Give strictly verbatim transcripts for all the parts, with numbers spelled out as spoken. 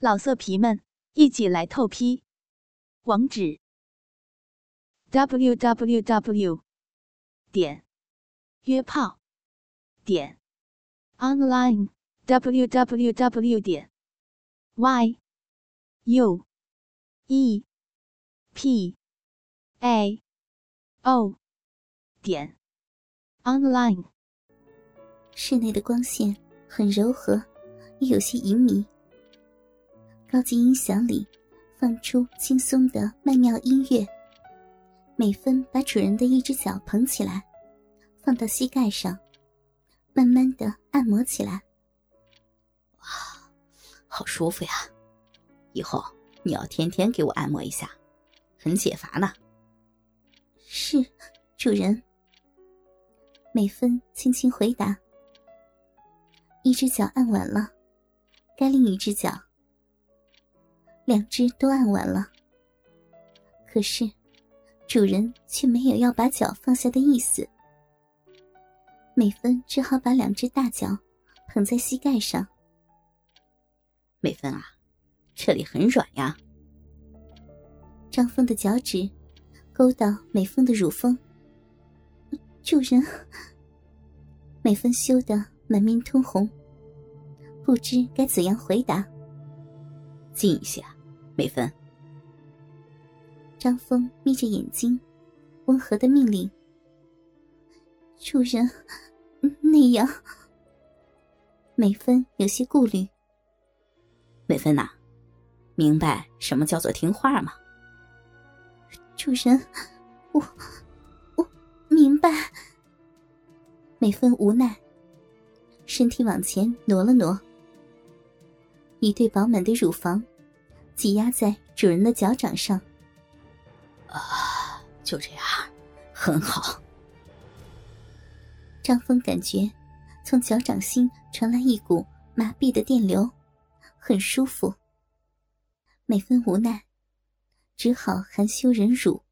老色皮们，一起来透批！网址 ：www 点约炮点 online www 点 y u e p a o 点 online。室内的光线很柔和，也有些隐迷。高级音响里放出轻松的曼妙音乐，美芬把主人的一只脚捧起来，放到膝盖上，慢慢的按摩起来。哇，好舒服呀！以后你要天天给我按摩一下，很解乏呢。是，主人。美芬轻轻回答。一只脚按完了，该另一只脚。两只都按完了，可是主人却没有要把脚放下的意思。美芬只好把两只大脚捧在膝盖上。美芬啊，这里很软呀。张峰的脚趾勾到美芬的乳峰。主人，美芬羞得满面通红，不知该怎样回答。近一些，美芬。张峰眯着眼睛，温和的命令。主人，那样。美芬有些顾虑。美芬呐、啊，明白什么叫做听话吗？主人，我我明白。美芬无奈，身体往前挪了挪。一对饱满的乳房挤压在主人的脚掌上。啊，就这样很好。张峰感觉从脚掌心传来一股麻痹的电流，很舒服。美芬无奈，只好含羞忍辱，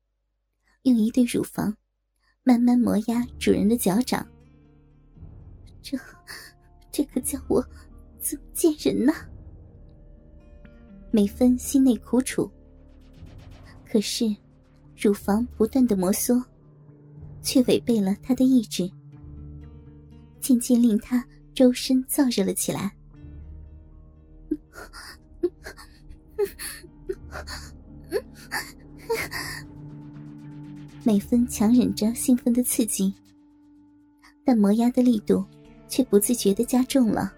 用一对乳房慢慢磨压主人的脚掌。这这可叫我怎么见人呢？美芬心内苦楚，可是乳房不断的摩挲，却违背了她的意志，渐渐令她周身燥热了起来。美芬强忍着兴奋的刺激，但磨压的力度却不自觉地加重了，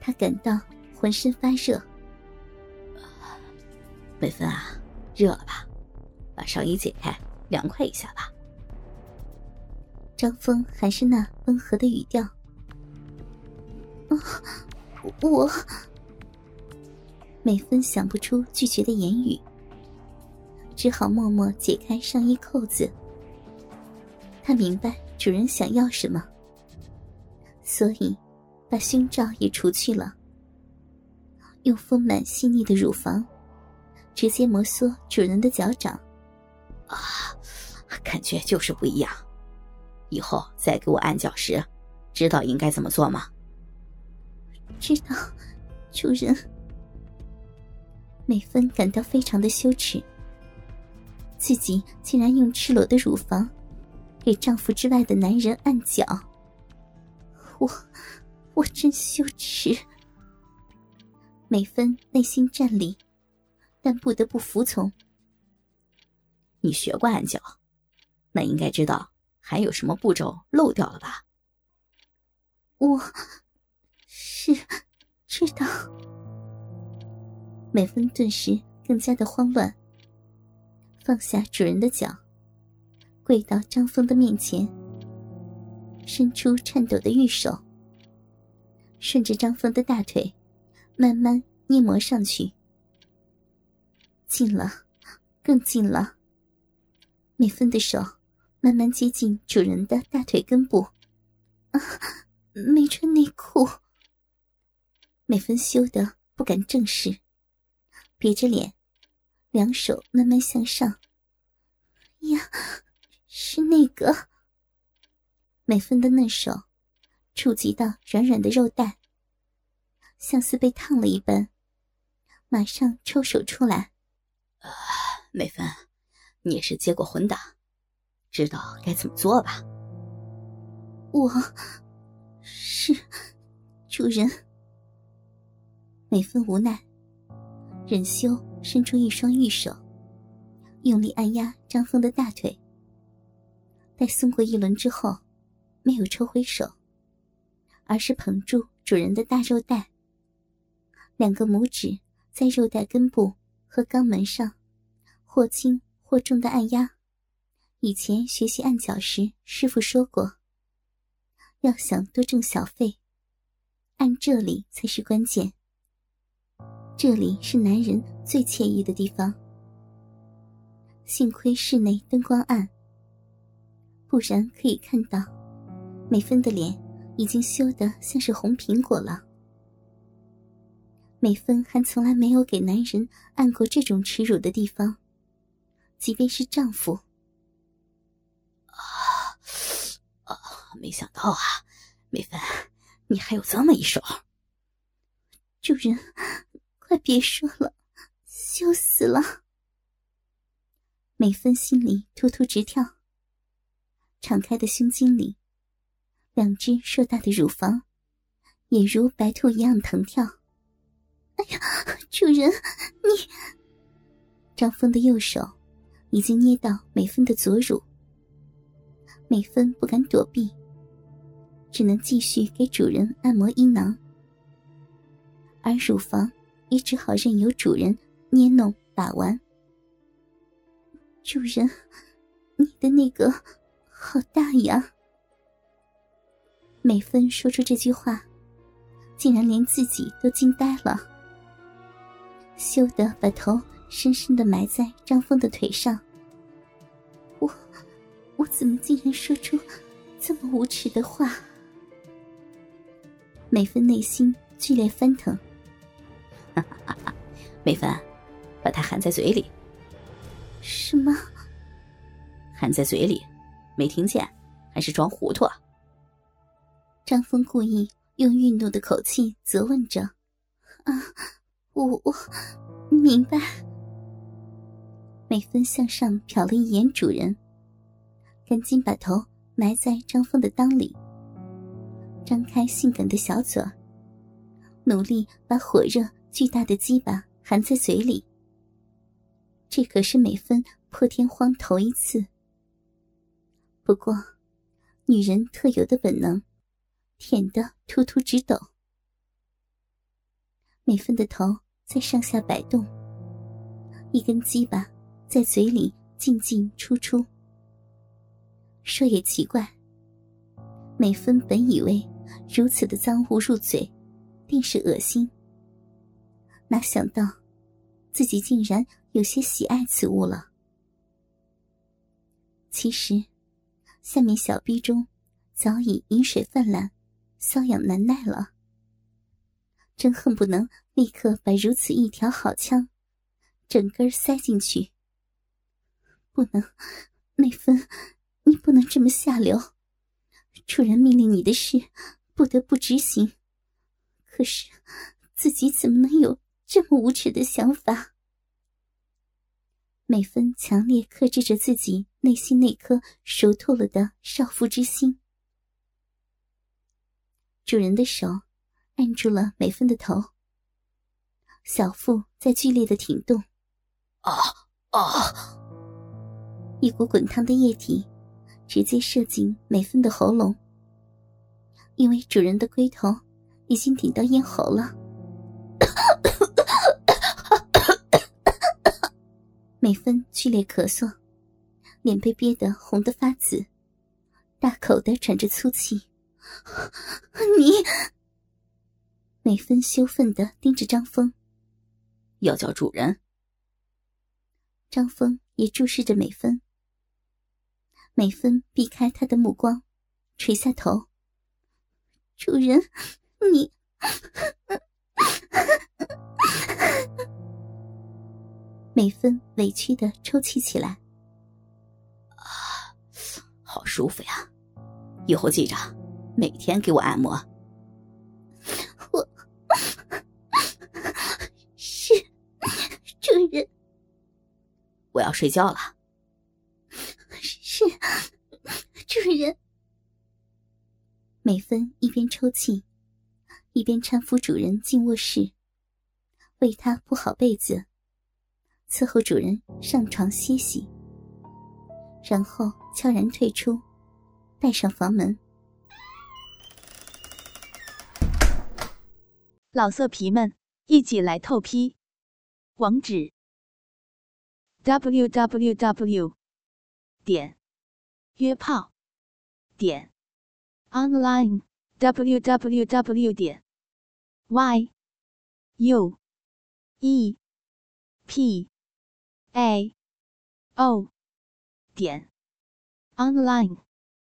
她感到浑身发热。美芬啊，热了吧？把上衣解开，凉快一下吧。张峰还是那温和的语调。哦，我……美芬想不出拒绝的言语，只好默默解开上衣扣子。她明白主人想要什么，所以把胸罩也除去了，用丰满细腻的乳房直接摩挲主人的脚掌。啊，感觉就是不一样。以后再给我按脚时，知道应该怎么做吗？知道，主人。美芬感到非常的羞耻，自己竟然用赤裸的乳房给丈夫之外的男人按脚。我我真羞耻。美芬内心战栗，但不得不服从。你学过按脚，那应该知道还有什么步骤漏掉了吧？我是知道。美芬顿时更加的慌乱，放下主人的脚，跪到张峰的面前，伸出颤抖的玉手，顺着张峰的大腿慢慢捏磨上去。近了，更近了。美芬的手慢慢接近主人的大腿根部。啊，没穿内裤。美芬羞得不敢正视，别着脸，两手慢慢向上。呀，是那个。美芬的嫩手触及到软软的肉带，像似被烫了一般，马上抽手出来。呃、美芬，你也是接过混打，知道该怎么做吧？我是主人。美芬无奈，忍羞伸出一双玉手，用力按压张峰的大腿。待松过一轮之后，没有抽回手，而是捧住主人的大肉带，两个拇指在肉带根部和肛门上或轻或重的按压。以前学习按脚时，师傅说过，要想多挣小费，按这里才是关键。这里是男人最惬意的地方。幸亏室内灯光暗，不然可以看到美芬的脸已经羞得像是红苹果了。美芬还从来没有给男人按过这种耻辱的地方，即便是丈夫。啊啊！没想到啊，美芬，你还有这么一手。主人，快别说了，羞死了。美芬心里突突直跳，敞开的胸襟里，两只硕大的乳房也如白兔一样腾跳。哎呀，主人，你……张峰的右手已经捏到美芬的左乳，美芬不敢躲避，只能继续给主人按摩阴囊，而乳房也只好任由主人捏弄把玩。主人，你的那个好大呀。美芬说出这句话，竟然连自己都惊呆了，羞得把头深深地埋在张峰的腿上。我我怎么竟然说出这么无耻的话？美芬内心剧烈翻腾。美芬，把它含在嘴里。什么？含在嘴里，没听见？还是装糊涂？张峰故意用愠怒的口气责问着。啊，我我明白。美芬向上瞟了一眼主人，赶紧把头埋在张峰的裆里，张开性感的小嘴，努力把火热巨大的鸡巴含在嘴里。这可是美芬破天荒头一次。不过女人特有的本能，舔得突突直抖。美芬的头在上下摆动，一根鸡巴在嘴里进进出出。说也奇怪，美芬本以为如此的脏物入嘴定是恶心，哪想到自己竟然有些喜爱此物了。其实下面小逼中早已饮水泛滥，瘙痒难耐了，真恨不能立刻把如此一条好枪整根塞进去。不能，美芬，你不能这么下流，主人命令你的事不得不执行，可是自己怎么能有这么无耻的想法？美芬强烈克制着自己内心那颗熟透了的少妇之心。主人的手按住了美芬的头，小腹在剧烈的挺动。啊啊！一股滚烫的液体直接射进美芬的喉咙，因为主人的龟头已经顶到咽喉了。美芬剧烈咳嗽，脸被憋得红得发紫，大口地喘着粗气。你！美芬羞愤地盯着张峰，要叫主人。张峰也注视着美芬，美芬避开他的目光，垂下头。主人，你……美芬委屈地抽泣起来。啊，好舒服呀！以后记着，每天给我按摩。我是我要睡觉了。是，主人。美芬一边抽泣，一边搀扶主人进卧室，为他铺好被子，伺候主人上床歇息，然后悄然退出，带上房门。老色皮们，一起来透批，网址 double-u double-u double-u 点约炮点 online double-u double-u double-u 点 y u e p a o 点 online。